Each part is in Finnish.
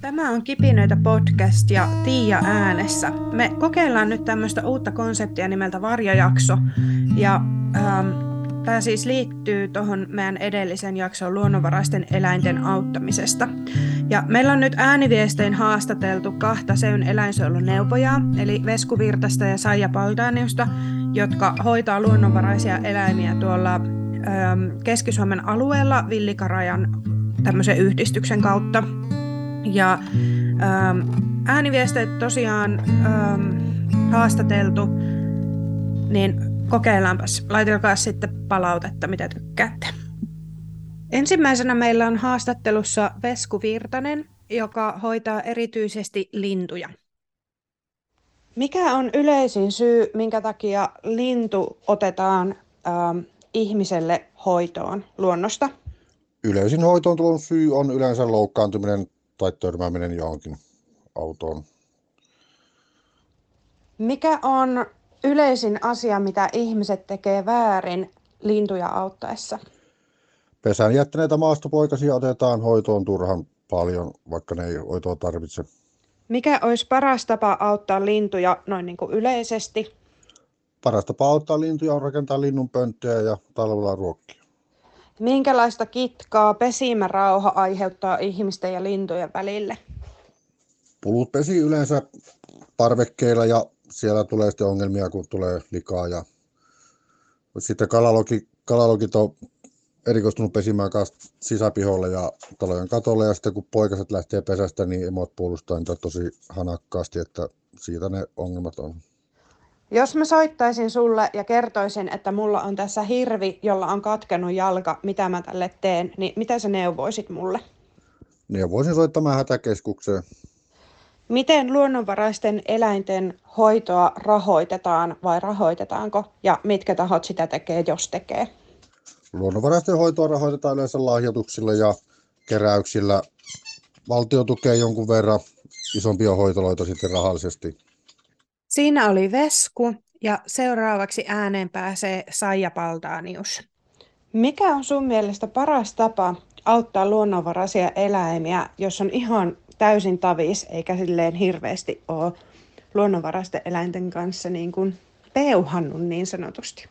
Tämä on Kipinöitä podcast ja Tiia äänessä. Me kokeillaan nyt tämmöistä uutta konseptia nimeltä Varjojakso. Ja tämä siis liittyy tuohon meidän edellisen jaksoon luonnonvaraisten eläinten auttamisesta. Ja meillä on nyt ääniviestein haastateltu kahta SEYn eläinsuojeluneuvojaa, eli Vesku Virtasta ja Saija Paldaniusta, jotka hoitaa luonnonvaraisia eläimiä tuolla Keski-Suomen alueella Villikarajan tämmöisen yhdistyksen kautta. Ja ääniviesteet tosiaan haastateltu, niin kokeillaanpas. Laitelkaa sitten palautetta, mitä tykkäätte. Ensimmäisenä meillä on haastattelussa Vesku Virtanen, joka hoitaa erityisesti lintuja. Mikä on yleisin syy, minkä takia lintu otetaan ihmiselle hoitoon luonnosta? Yleisin hoitoon tulon syy on yleensä loukkaantuminen tai törmääminen johonkin autoon. Mikä on yleisin asia, mitä ihmiset tekee väärin lintuja auttaessa? Pesään jättäneitä maastopoikasia otetaan hoitoon turhan paljon, vaikka ne ei hoitoa tarvitse. Mikä olisi paras tapa auttaa lintuja noin niin kuin yleisesti? Paras tapa auttaa lintuja on rakentaa linnunpönttöjä ja talvella ruokkia. Minkälaista kitkaa pesimärauha aiheuttaa ihmisten ja lintujen välille? Pulut pesii yleensä parvekkeilla ja siellä tulee sitten ongelmia, kun tulee likaa. Ja sitten kalalokit on erikoistunut pesimään sisäpiholle ja talojen katolle. Ja sitten kun poikaset lähtee pesästä, niin emot puolustaa niitä tosi hanakkaasti, että siitä ne ongelmat on. Jos mä soittaisin sulle ja kertoisin, että mulla on tässä hirvi, jolla on katkenut jalka, mitä mä tälle teen, niin mitä sä neuvoisit mulle? Neuvoisin soittamaan hätäkeskukseen. Miten luonnonvaraisten eläinten hoitoa rahoitetaan vai rahoitetaanko ja mitkä tahot sitä tekee, jos tekee? Luonnonvaraisten hoitoa rahoitetaan yleensä lahjoituksilla ja keräyksillä. Valtio tukee jonkun verran isompia hoitoloita sitten rahallisesti. Siinä oli Vesku ja seuraavaksi ääneen pääsee Saija Paldanius. Mikä on sun mielestä paras tapa auttaa luonnonvaraisia eläimiä, jos on ihan täysin tavis eikä silleen hirveästi ole luonnonvaraisten eläinten kanssa niin kuin peuhannut niin sanotusti?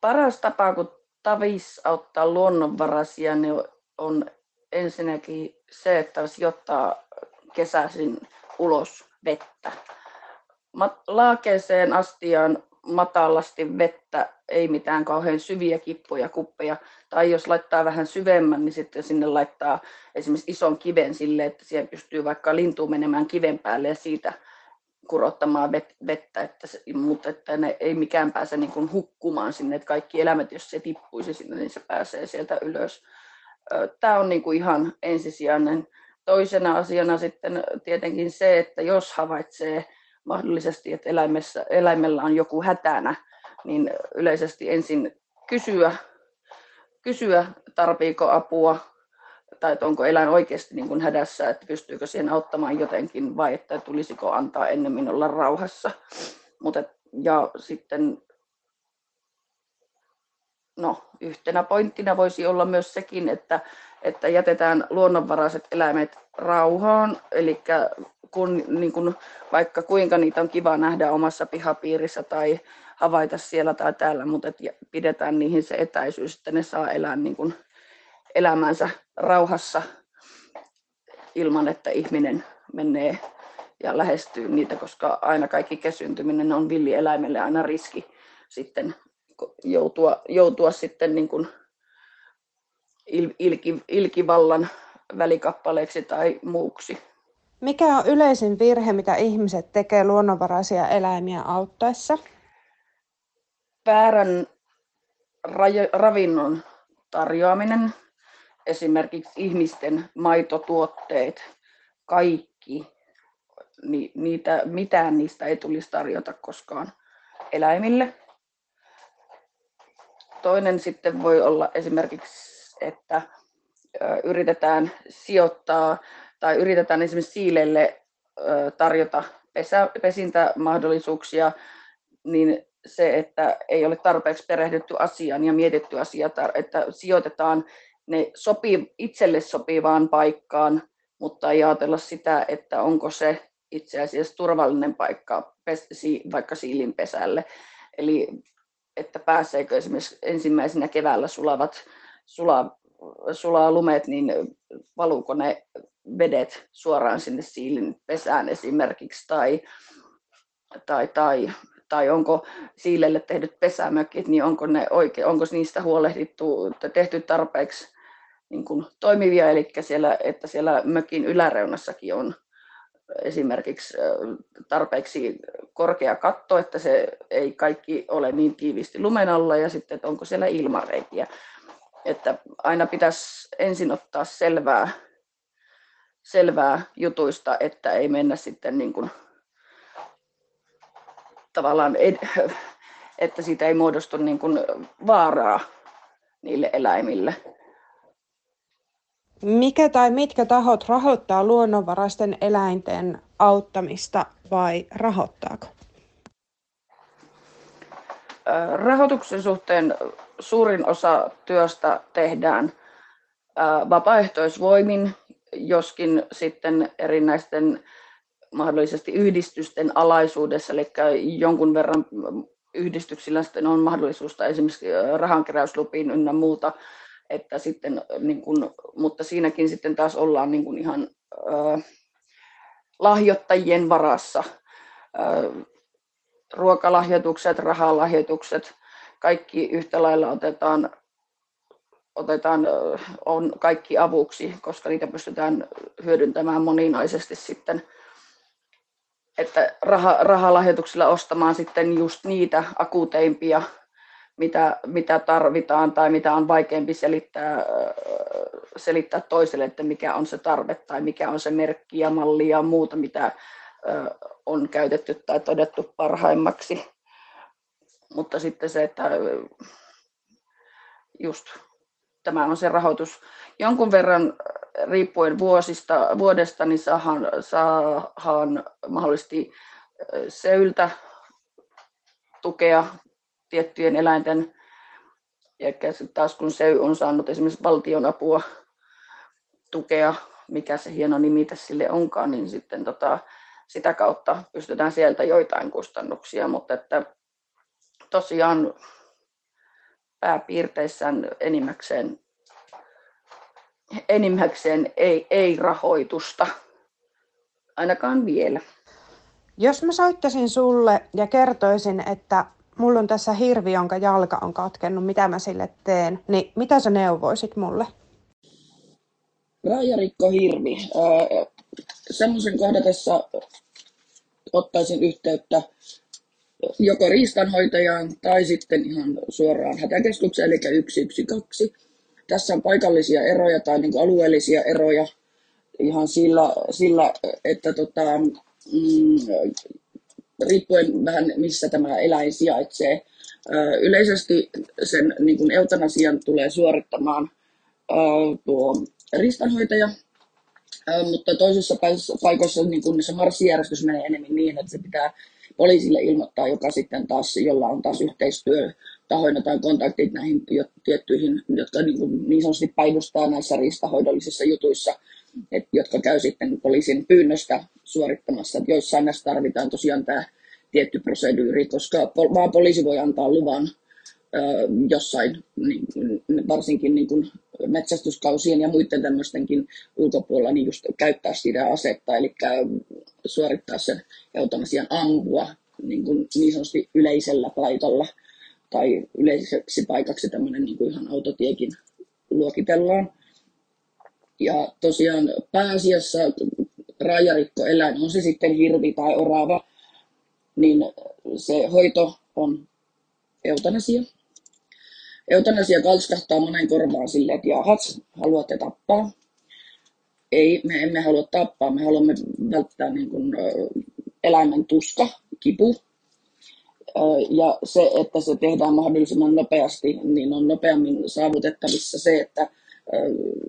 Paras tapa, kun tavis auttaa luonnonvaraisia, niin on ensinnäkin se, että sijoittaa kesäisin ulos vettä. Laakeeseen astiaan matalasti vettä, ei mitään kauhean syviä kippoja, kuppeja. Tai jos laittaa vähän syvemmän, niin sitten sinne laittaa esimerkiksi ison kiven sille, että siihen pystyy vaikka lintu menemään kiven päälle ja siitä kurottamaan vettä. Mutta että ne ei mikään pääse niin kuin hukkumaan sinne, että kaikki eläimet, jos se tippuisi sinne, niin se pääsee sieltä ylös. Tämä on niin kuin ihan ensisijainen. Toisena asiana sitten tietenkin se, että jos havaitsee mahdollisesti, että eläimellä on joku hätänä, niin yleisesti ensin kysyä tarviiko apua tai että onko eläin oikeasti niin kuin hädässä, että pystyykö siihen auttamaan jotenkin vai että tulisiko antaa ennemmin olla rauhassa. Ja sitten yhtenä pointtina voisi olla myös sekin, että jätetään luonnonvaraiset eläimet rauhaan, eli kun vaikka kuinka niitä on kiva nähdä omassa pihapiirissä tai havaita siellä tai täällä, mutta pidetään niihin se etäisyys, että ne saa elää niin kuin elämänsä rauhassa ilman, että ihminen menee ja lähestyy niitä, koska aina kaikki kesyntyminen on villieläimelle aina riski sitten joutua sitten niin kuin ilkivallan välikappaleeksi tai muuksi. Mikä on yleisin virhe, mitä ihmiset tekee luonnonvaraisia eläimiä auttaessa? Väärän ravinnon tarjoaminen, esimerkiksi ihmisten maitotuotteet, kaikki, mitään niistä ei tulisi tarjota koskaan eläimille. Toinen sitten voi olla esimerkiksi, että yritetään sijoittaa tai yritetään esimerkiksi siilelle tarjota pesintämahdollisuuksia, niin se, että ei ole tarpeeksi perehdytty asiaan ja mietitty asiaa, että sijoitetaan ne itselle sopivaan paikkaan, mutta ei ajatella sitä, että onko se itse asiassa turvallinen paikka vaikka siilinpesälle. Eli että pääseekö esimerkiksi ensimmäisenä keväällä sulaa lumet, niin valuuko ne vedet suoraan sinne siilinpesään esimerkiksi, tai onko siilelle tehdyt pesämökit, niin onko niistä huolehdittu, tehty tarpeeksi niin kuin toimivia, eli siellä mökin yläreunassakin on esimerkiksi tarpeeksi korkea katto, että se ei kaikki ole niin tiiviisti lumen alla, ja sitten että onko siellä ilmareikiä. Että aina pitäisi ensin ottaa selvää jutuista, että ei mennä sitten niin kuin tavallaan, että siitä ei muodostu niin kuin vaaraa niille eläimille. Mikä tai mitkä tahot rahoittaa luonnonvaraisten eläinten auttamista vai rahoittaako? Rahoituksen suhteen suurin osa työstä tehdään vapaaehtoisvoimin, joskin sitten erinäisten mahdollisesti yhdistysten alaisuudessa, eli jonkun verran yhdistyksillä sitten on mahdollisuus esimerkiksi rahankeräyslupiin ynnä muuta, että sitten, niin kun, mutta siinäkin sitten taas ollaan niin kun ihan lahjoittajien varassa. Ruokalahjoitukset, rahalahjoitukset, kaikki yhtä lailla on kaikki avuksi, koska niitä pystytään hyödyntämään moninaisesti sitten, että rahalahjoituksilla ostamaan sitten just niitä akuuteimpia, mitä tarvitaan tai mitä on vaikeampi selittää toiselle, että mikä on se tarve tai mikä on se merkki ja malli ja muuta, mitä on käytetty tai todettu parhaimmaksi. Mutta sitten se, että just tämä on se rahoitus. Jonkun verran riippuen vuodesta niin saadaan mahdollisesti SEYltä tukea tiettyjen eläinten, ja taas kun SEY on saanut esimerkiksi valtionapua tukea, mikä se hieno nimi tässä sille onkaan, niin sitten sitä kautta pystytään sieltä joitain kustannuksia, mutta että tosiaan pääpiirteissään enimmäkseen ei rahoitusta, ainakaan vielä. Jos mä soittaisin sulle ja kertoisin, että mulla on tässä hirvi, jonka jalka on katkennut, mitä mä sille teen, niin mitä sä neuvoisit mulle? Raija-Riikka Hirvi. Semmoisen kohdatessa ottaisin yhteyttä joko riistanhoitajaan tai sitten ihan suoraan hätäkeskukseen, eli 112. Tässä on paikallisia eroja tai niin kuin alueellisia eroja ihan sillä että riippuen vähän missä tämä eläin sijaitsee. Yleisesti sen niin kuin eutanasian tulee suorittamaan tuo riistanhoitaja, mutta toisissa paikoissa niin kuin se marssijärjestys menee enemmän niin, että se pitää poliisille ilmoittaa, joka sitten taas, jolla on taas yhteistyötahoina tai kontaktit näihin tiettyihin, jotka niin sanotusti päivystää näissä riistahoidollisissa jutuissa, jotka käy sitten poliisin pyynnöstä suorittamassa. Että joissain näissä tarvitaan tosiaan tämä tietty proseduuri, koska vaan poliisi voi antaa luvan jossain, varsinkin niin kuin metsästyskausien ja muiden tämmöistenkin ulkopuolella, niin just käyttää sitä asetta, eli suorittaa sen eutanasian ampua niin sanotusti yleisellä paikalla tai yleiseksi paikaksi tämmöinen niin kuin ihan autotiekin luokitellaan. Ja tosiaan pääasiassa rajarikkoeläin, on se sitten hirvi tai orava, niin se hoito on eutanasia. Eutanasia kalskahtaa monen korvaan silleen, että jahats, haluatte tappaa. Ei, me emme halua tappaa, me haluamme välttää niin kuin eläimen tuska, kipu. Ja se, että se tehdään mahdollisimman nopeasti, niin on nopeammin saavutettavissa se, että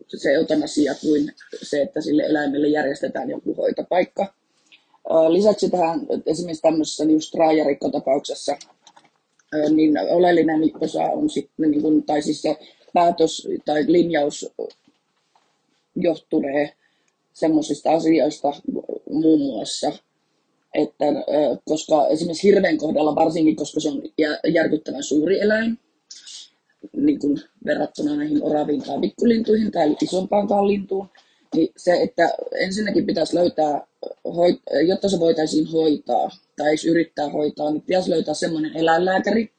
se eutanasia kuin se, että sille eläimelle järjestetään joku hoitopaikka. Lisäksi tähän esimerkiksi tämmöisessä just raajarikkotapauksessa, niin oleellinen osa on sitten, niin kuin, tai siis se päätös tai linjaus johtunee semmoisista asioista muun muassa, että koska esimerkiksi hirven kohdalla varsinkin, koska se on järkyttävän suuri eläin, niin kuin verrattuna näihin oraviin tai pikkulintuihin tai isompaankaan lintuun, niin se, että ensinnäkin pitäisi löytää, jotta se voitaisiin hoitaa tai edes yrittää hoitaa, niin pitäisi löytää semmoinen eläinlääkäri,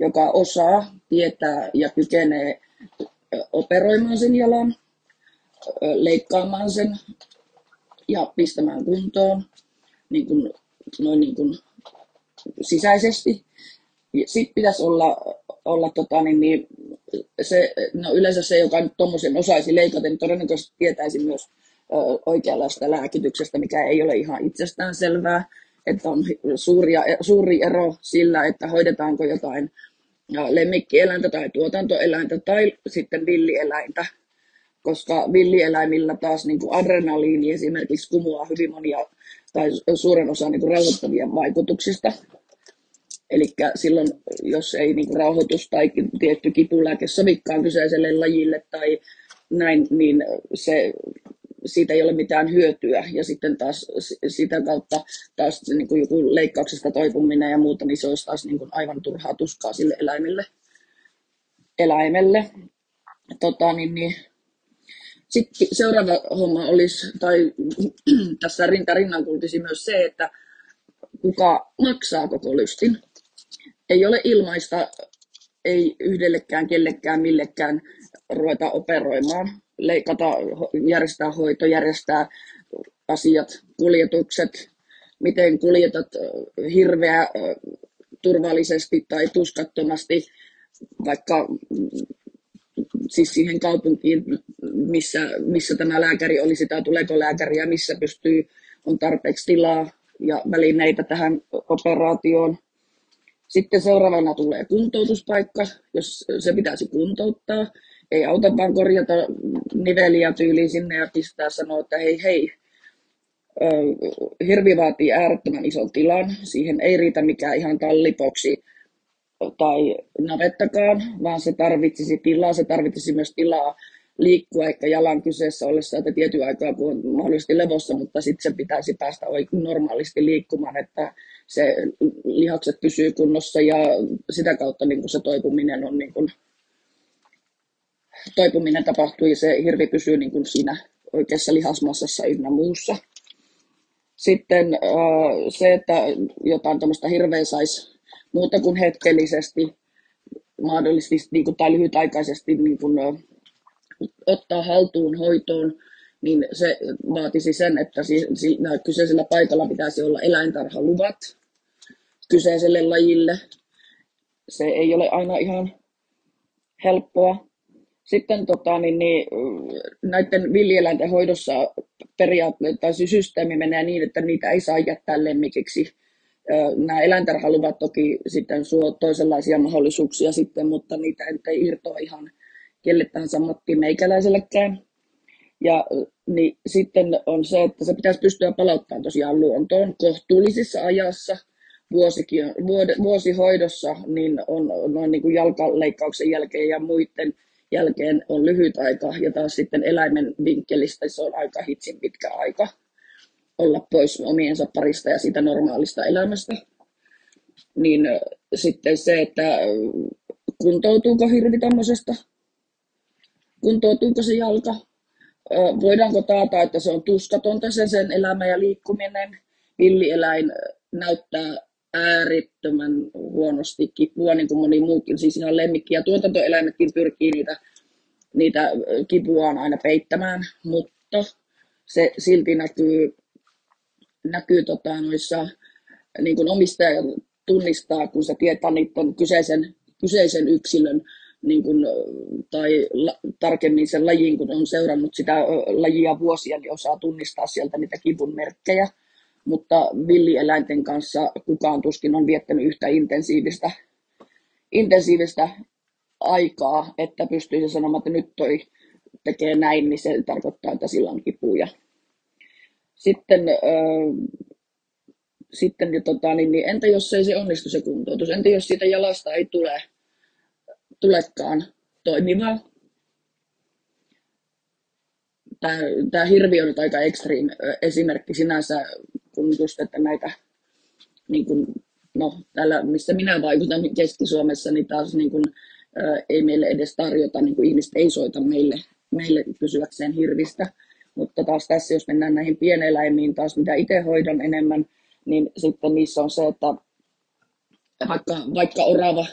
joka osaa, tietää ja kykenee operoimaan sen jalan, leikkaamaan sen ja pistämään kuntoon niin kuin, noin niin kuin sisäisesti. Sitten pitäisi olla se, no yleensä se, joka nyt tuommoisen osaisi leikata, niin todennäköisesti tietäisi myös oikeanlaista lääkityksestä, mikä ei ole ihan itsestään selvää. Että on suuri ero sillä, että hoidetaanko jotain lemmikkieläintä tai tuotantoeläintä tai sitten villieläintä, koska villieläimillä taas niin kuin adrenaliini esimerkiksi kumoaa hyvin monia tai suuren osan niin kuin rauhoittavia vaikutuksista. Eli silloin, jos ei niin kuin rauhoitus tai tietty kipulääke sovikaan kyseiselle lajille tai näin, niin siitä ei ole mitään hyötyä, ja sitten taas sitä kautta taas niin kuin joku leikkauksesta toipuminen ja muuta, niin se olisi taas niin kuin aivan turhaa tuskaa sille eläimelle. Sitten seuraava homma olisi, tai tässä rinnan kulkisi myös se, että kuka maksaa koko lystin. Ei ole ilmaista, ei yhdellekään, kellekään, millekään ruveta operoimaan, leikata, järjestää hoito, järjestää asiat, kuljetukset, miten kuljetat hirveä turvallisesti tai tuskattomasti, vaikka siis siihen kaupunkiin, missä tämä lääkäri olisi tai tuleeko lääkäri ja missä on tarpeeksi tilaa ja välineitä tähän operaatioon. Sitten seuraavana tulee kuntoutuspaikka, jos se pitäisi kuntouttaa. Ei auta vaan korjata niveliä tyyliin sinne ja pistää sanoa, että hei, hirvi vaatii äärettömän ison tilan. Siihen ei riitä mikään ihan tallipoksi tai navettakaan, vaan se tarvitsisi tilaa. Se tarvitsisi myös tilaa liikkua, eikä jalan kyseessä ollessa, että tietyn aikaa kun on mahdollisesti levossa, mutta sitten se pitäisi päästä normaalisti liikkumaan, että se lihakset pysyy kunnossa ja sitä kautta niin se toipuminen on niin kuin toipuminen tapahtuu ja se hirvi pysyy niin kuin siinä oikeassa lihasmassassa ynnä muussa. Sitten se, että jotain tämmöistä hirveä saisi muuta kuin hetkellisesti, mahdollisesti niin kuin, tai lyhytaikaisesti niin kuin, ottaa haltuun hoitoon, niin se vaatisi sen, että kyseisellä paikalla pitäisi olla eläintarhaluvat kyseiselle lajille. Se ei ole aina ihan helppoa. Sitten näiden villieläinten hoidossa systeemi menee niin, että niitä ei saa jättää lemmikiksi. Nämä eläintarhaluvat toki sitten suo toisenlaisia mahdollisuuksia, sitten, mutta niitä ei irtoa ihan kelle tahansa meikäläisellekään. Ja niin sitten on se, että se pitäisi pystyä palauttamaan tosiaan luontoon kohtuullisessa ajassa. Vuosihoidossa niin on noin niin kuin jalkaleikkauksen jälkeen ja muiden jälkeen on lyhyt aika, ja taas sitten eläimen vinkkelistä se on aika hitsin pitkä aika olla pois omiensa parista ja siitä normaalista elämästä. Niin sitten se, että kuntoutuuko hirvi tämmöisestä, kuntoutuuko se jalka, voidaanko taata, että se on tuskatonta sen elämä ja liikkuminen. Villieläin näyttää äärettömän huonosti kipua, niin kuin moni muukin, siis ihan lemmikki ja tuotantoeläimetkin pyrkii niitä kipuaan aina peittämään, mutta se silti näkyy niin kuin omistaja tunnistaa, kun se tietää niiden kyseisen yksilön niin kuin, tai tarkemmin sen lajin, kun on seurannut sitä lajia vuosia, niin osaa tunnistaa sieltä niitä kivun merkkejä. Mutta villieläinten kanssa kukaan tuskin on viettänyt yhtä intensiivistä aikaa, että pystyisi sanomaan, että nyt toi tekee näin, niin se tarkoittaa, että sillä on kipuja. Sitten entä jos ei se onnistu se kuntoutus? Entä jos siitä jalasta ei tulekaan toimivaa? Tämä hirvi on aika ekstriim esimerkki sinänsä, kun just, että näitä, niin kun, no, täällä missä minä vaikutan Keski-Suomessa, niin taas niin kun, ei meille edes tarjota, niin kun ihmiset ei soita meille kysyäkseen hirvistä. Mutta taas tässä, jos mennään näihin pieneläimiin, taas mitä itse hoidan enemmän, niin sitten niissä on se, että vaikka orava,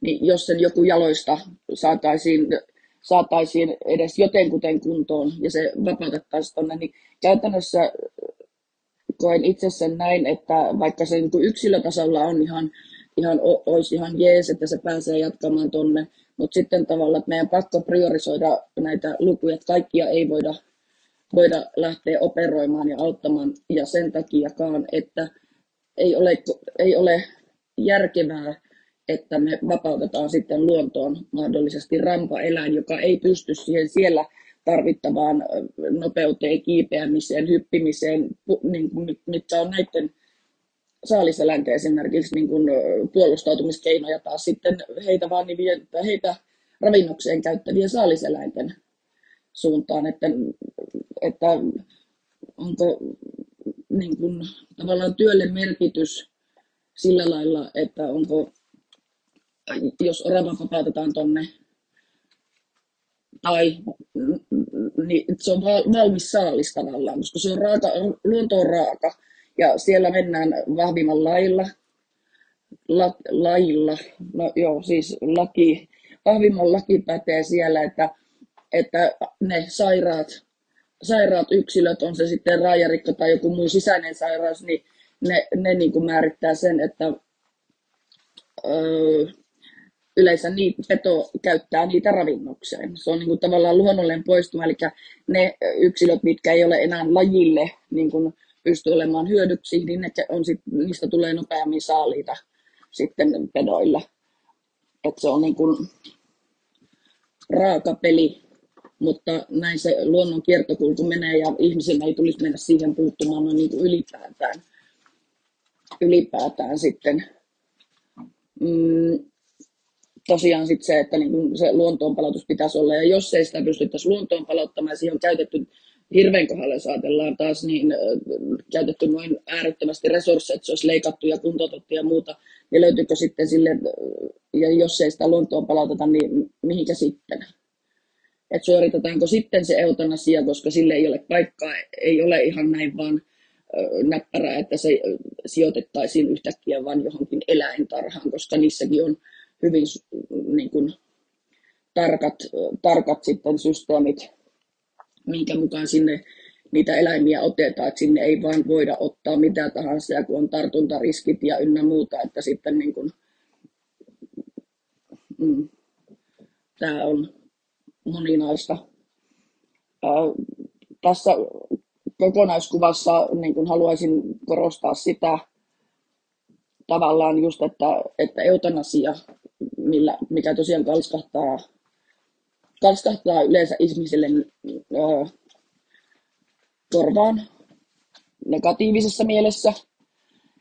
niin jos sen joku jaloista saataisiin edes jotenkuten kuntoon ja se vapautettaisiin tuonne, niin käytännössä koen itse sen näin, että vaikka se yksilötasolla on olisi ihan jees, että se pääsee jatkamaan tuonne, mutta sitten tavallaan että meidän pakko priorisoida näitä lukuja, että kaikkia ei voida lähteä operoimaan ja auttamaan ja sen takiakaan, että ei ole järkevää, että me vapautetaan sitten luontoon mahdollisesti rampaeläin, joka ei pysty siihen siellä tarvittavaan nopeuteen, kiipeämiseen, hyppimiseen, mitkä on näiden saaliseläinten esimerkiksi niin kuin puolustautumiskeinoja taas sitten heitä vaan heitä ravinnokseen käyttävien saaliseläinten suuntaan, että onko niin kuin tavallaan työlle merkitys sillä lailla, että onko, jos orava vapautetaan tuonne, niin se on valmis saalis tavallaan, koska se on raaka, luonto on raaka ja siellä mennään vahvimman laki, vahvimman laki pätee siellä, että ne sairaat yksilöt, on se sitten raajarikko tai joku muu sisäinen sairaus, niin ne niin kuin määrittää sen, että yleensä peto käyttää niitä ravinnokseen. Se on niin kuin tavallaan luonnollinen poistuma, eli ne yksilöt, mitkä ei ole enää lajille niin kuin pysty olemaan hyödyksi, niin niistä tulee nopeammin saaliita sitten pedoilla. Et se on niin kuin raaka peli, mutta näin se luonnon kiertokulku menee ja ihmisen ei tulisi mennä siihen puuttumaan noin niin kuin ylipäätään sitten. Tosiaan sit se, että niin se luontoonpalautus pitäisi olla, ja jos ei sitä pystyttäisi luontoon palauttamaan, siihen on käytetty, hirveän kohdalla jos ajatellaan taas, niin käytetty noin äärettömästi resursseja, että se olisi leikattu ja kuntoutettu ja muuta, niin löytyykö sitten sille, ja jos ei sitä luontoon palauteta, niin mihinkä sitten? Että suoritetaanko sitten se eutanasia, koska sille ei ole paikkaa, ei ole ihan näin vaan näppärää, että se sijoitettaisiin yhtäkkiä vain johonkin eläintarhaan, koska niissäkin on hyvin niin kuin, tarkat sitten systeemit, minkä mukaan sinne niitä eläimiä otetaan, että sinne ei vaan voida ottaa mitä tahansa, ja kun on tartuntariskit ja ynnä muuta, että sitten niin kuin, tämä on moninaista. Tässä kokonaiskuvassa niin kuin haluaisin korostaa sitä tavallaan just, että eutanasia, mikä tosiaan kalskahtaa yleensä ihmisille korvaan negatiivisessa mielessä,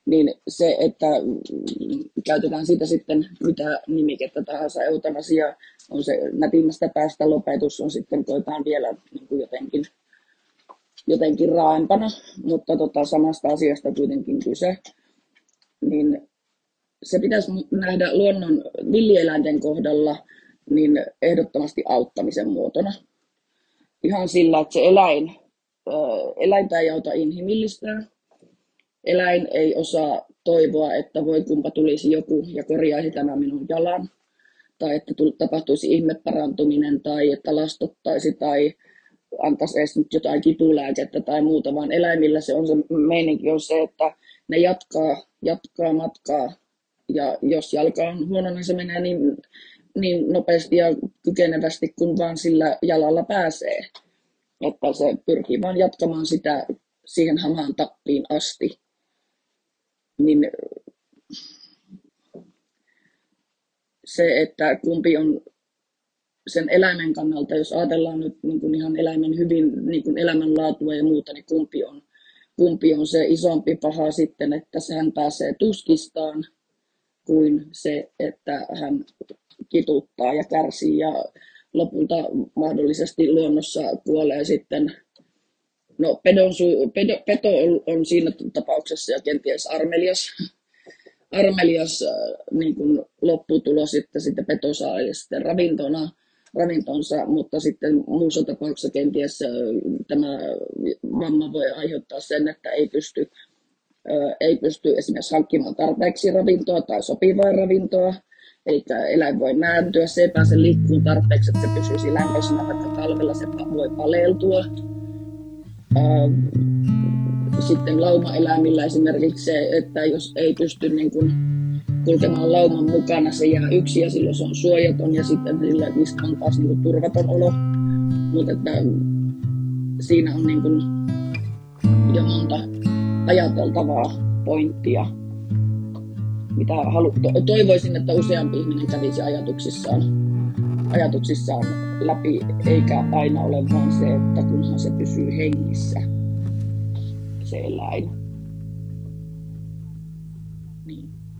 niin se, että käytetään siitä sitten mitä nimikettä tahansa, eutanasia on se nätimmästä päästä lopetus, on sitten koetaan vielä niin kuin jotenkin raaempana, mutta samasta asiasta kuitenkin kyse, niin se pitäisi nähdä luonnon villieläinten kohdalla niin ehdottomasti auttamisen muotona. Ihan sillä, että se eläintä ei auta inhimillistää. Eläin ei osaa toivoa, että voi kumpa tulisi joku ja korjaisi tämän minun jalan, tai että tapahtuisi ihmeparantuminen, tai että lastottaisi, tai antaisi edes nyt jotain kipulääkettä tai muuta, vaan eläimillä se meininki on se, että ne jatkaa matkaa, ja jos jalka on huono, niin se menee niin nopeasti ja kykenevästi, kun vaan sillä jalalla pääsee. Että se pyrkii vaan jatkamaan sitä siihen hamaan tappiin asti. Niin se, että kumpi on sen eläimen kannalta, jos ajatellaan nyt niin kuin ihan eläimen hyvin, niin kuin elämänlaatua ja muuta, niin kumpi on se isompi paha sitten, että hän pääsee tuskistaan, kuin se, että hän kituuttaa ja kärsii ja lopulta mahdollisesti luonnossa kuolee sitten. No, peto on siinä tapauksessa ja kenties armelias niin kuin lopputulo sitten peto saa ja sitten ravintonsa, mutta sitten muussa tapauksessa kenties tämä vamma voi aiheuttaa sen, että ei pysty esimerkiksi hankkimaan tarpeeksi ravintoa tai sopivaa ravintoa. Eli eläin voi nääntyä, se ei pääse liikkuun tarpeeksi, että se pysyisi lämpöisenä, vaikka talvella se voi paleltua. Sitten laumaeläimillä esimerkiksi se, että jos ei pysty niin kuin kulkemaan lauman mukana, se jää yksin ja silloin se on suojaton ja sitten sillä niistä on taas niin kuin turvaton olo. Mutta että siinä on niin kuin jo monta ajateltavaa pointtia, mitä toivoisin, että useampi ihminen kävisi ajatuksissaan läpi, eikä aina ole vain se, että kunhan se pysyy hengissä, se eläin. Niin.